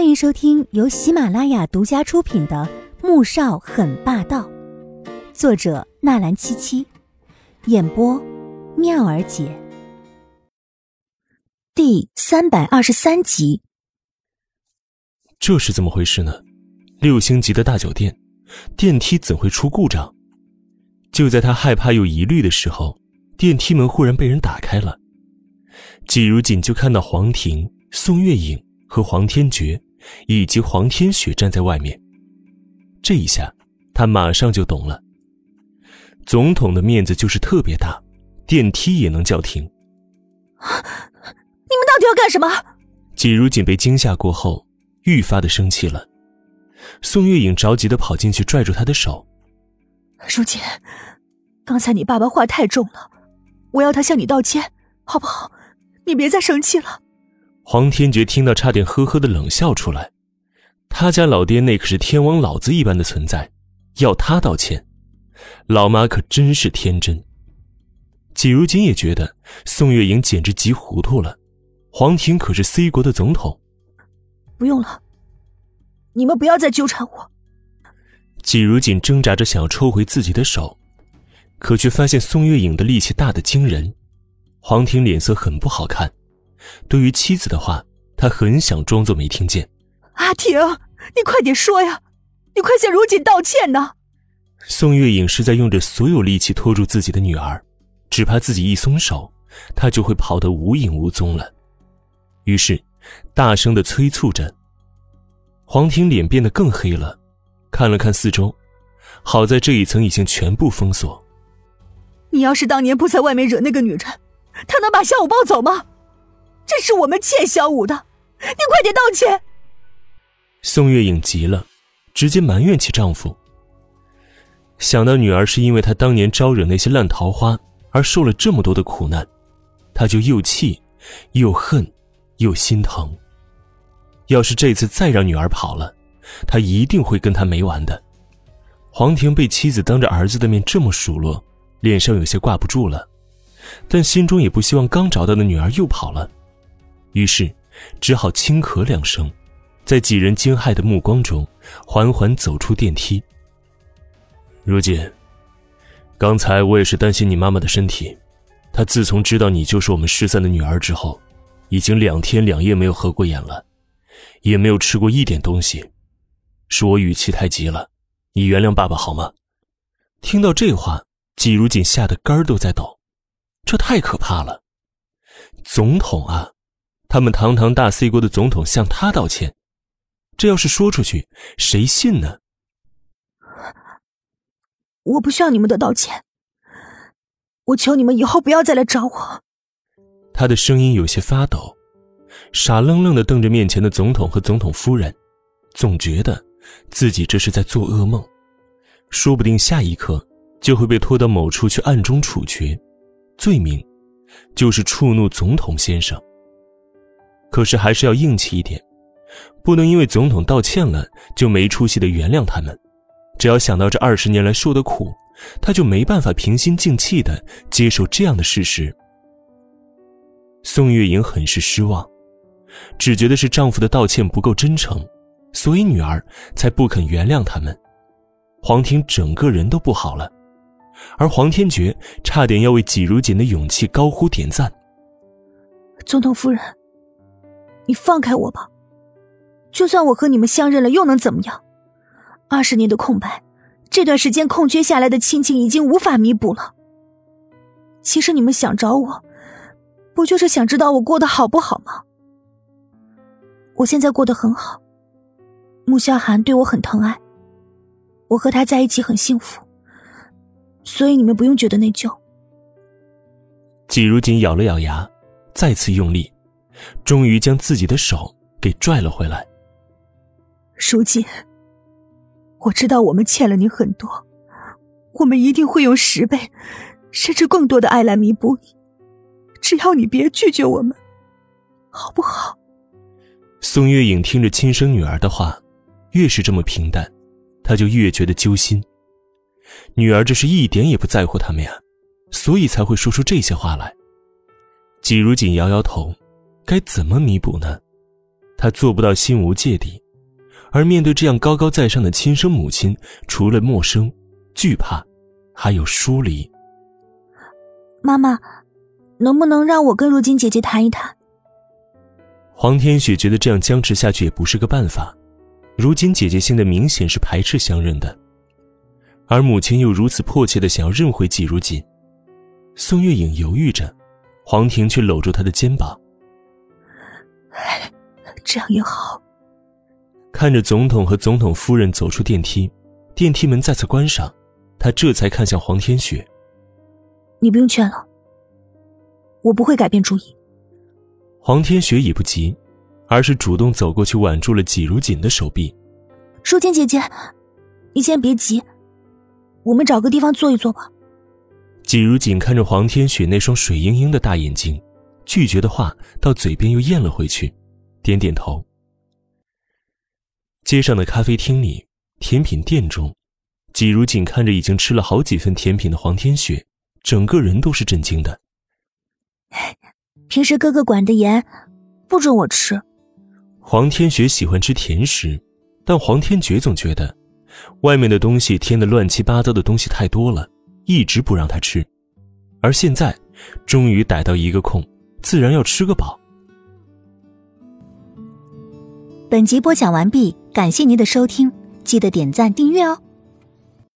欢迎收听由喜马拉雅独家出品的《穆少很霸道》，作者纳兰七七，演播妙儿姐。第323集。这是怎么回事呢？6星级的大酒店，电梯怎会出故障？就在他害怕又疑虑的时候，电梯门忽然被人打开了。季如锦就看到黄婷、宋月影和黄天觉以及黄天雪站在外面。这一下他马上就懂了，总统的面子就是特别大，电梯也能叫停。你们到底要干什么？季如锦被惊吓过后愈发的生气了。宋月影着急地跑进去拽住他的手。如锦，刚才你爸爸话太重了，我要他向你道歉，好不好？你别再生气了。黄天觉听到差点呵呵的冷笑出来，他家老爹那可是天王老子一般的存在，要他道歉，老妈可真是天真。季如锦也觉得宋月莹简直急糊涂了，黄婷可是 C 国的总统。不用了，你们不要再纠缠我。季如锦挣扎着想要抽回自己的手，可却发现宋月影的力气大得惊人。黄婷脸色很不好看，对于妻子的话，她很想装作没听见。阿婷，你快点说呀，你快向如锦道歉呢。宋月影是在用着所有力气拖住自己的女儿，只怕自己一松手，她就会跑得无影无踪了。于是大声地催促着。黄婷脸变得更黑了，看了看四周，好在这一层已经全部封锁。你要是当年不在外面惹那个女人，她能把小五抱走吗？这是我们欠小五的，你快点道歉。宋月影急了，直接埋怨起丈夫。想到女儿是因为她当年招惹那些烂桃花而受了这么多的苦难，她就又气又恨又心疼。要是这次再让女儿跑了，她一定会跟她没完的。黄婷被妻子当着儿子的面这么数落，脸上有些挂不住了，但心中也不希望刚找到的女儿又跑了，于是只好轻咳两声，在几人惊骇的目光中缓缓走出电梯。如锦，刚才我也是担心你妈妈的身体，她自从知道你就是我们失散的女儿之后，已经2天2夜没有合过眼了，也没有吃过一点东西，是我语气太急了，你原谅爸爸好吗？听到这话，季如锦吓得肝都在抖，这太可怕了。总统啊，他们堂堂大 C 国的总统向他道歉，这要是说出去，谁信呢？我不需要你们的道歉，我求你们以后不要再来找我。他的声音有些发抖，傻愣愣地瞪着面前的总统和总统夫人，总觉得自己这是在做噩梦，说不定下一刻就会被拖到某处去暗中处决，罪名就是触怒总统先生。可是还是要硬气一点，不能因为总统道歉了就没出息的原谅他们。只要想到这20年来受的苦，他就没办法平心静气地接受这样的事实。宋月莹很是失望，只觉得是丈夫的道歉不够真诚，所以女儿才不肯原谅他们。黄婷整个人都不好了，而黄天觉差点要为季如锦的勇气高呼点赞。总统夫人，你放开我吧，就算我和你们相认了又能怎么样？20年的空白，这段时间空缺下来的亲情已经无法弥补了。其实你们想找我，不就是想知道我过得好不好吗？我现在过得很好，穆萧寒对我很疼爱，我和他在一起很幸福，所以你们不用觉得内疚。季如锦咬了咬牙，再次用力，终于将自己的手给拽了回来。如锦，我知道我们欠了你很多，我们一定会用10倍甚至更多的爱来弥补你，只要你别拒绝我们，好不好？宋月影听着亲生女儿的话，越是这么平淡，她就越觉得揪心。女儿这是一点也不在乎他们呀，所以才会说出这些话来。季如锦摇摇头，该怎么弥补呢？他做不到心无芥蒂，而面对这样高高在上的亲生母亲，除了陌生、惧怕，还有疏离。妈妈，能不能让我跟如今姐姐谈一谈？黄天雪觉得这样僵持下去也不是个办法，如今姐姐现在明显是排斥相认的，而母亲又如此迫切地想要认回季如锦。宋月影犹豫着，黄婷却搂住她的肩膀。这样也好。看着总统和总统夫人走出电梯，电梯门再次关上，他这才看向黄天雪。你不用劝了，我不会改变主意。黄天雪也不急，而是主动走过去挽住了季如锦的手臂。如锦姐姐，你先别急，我们找个地方坐一坐吧。季如锦看着黄天雪那双水盈盈的大眼睛，拒绝的话到嘴边又咽了回去，点点头。街上的咖啡厅里，甜品店中，季如锦看着已经吃了好几份甜品的黄天雪，整个人都是震惊的。平时哥哥管得严，不准我吃。黄天雪喜欢吃甜食，但黄天觉总觉得外面的东西添的乱七八糟的东西太多了，一直不让他吃，而现在终于逮到一个空，自然要吃个饱。本集播讲完毕，感谢您的收听，记得点赞订阅哦。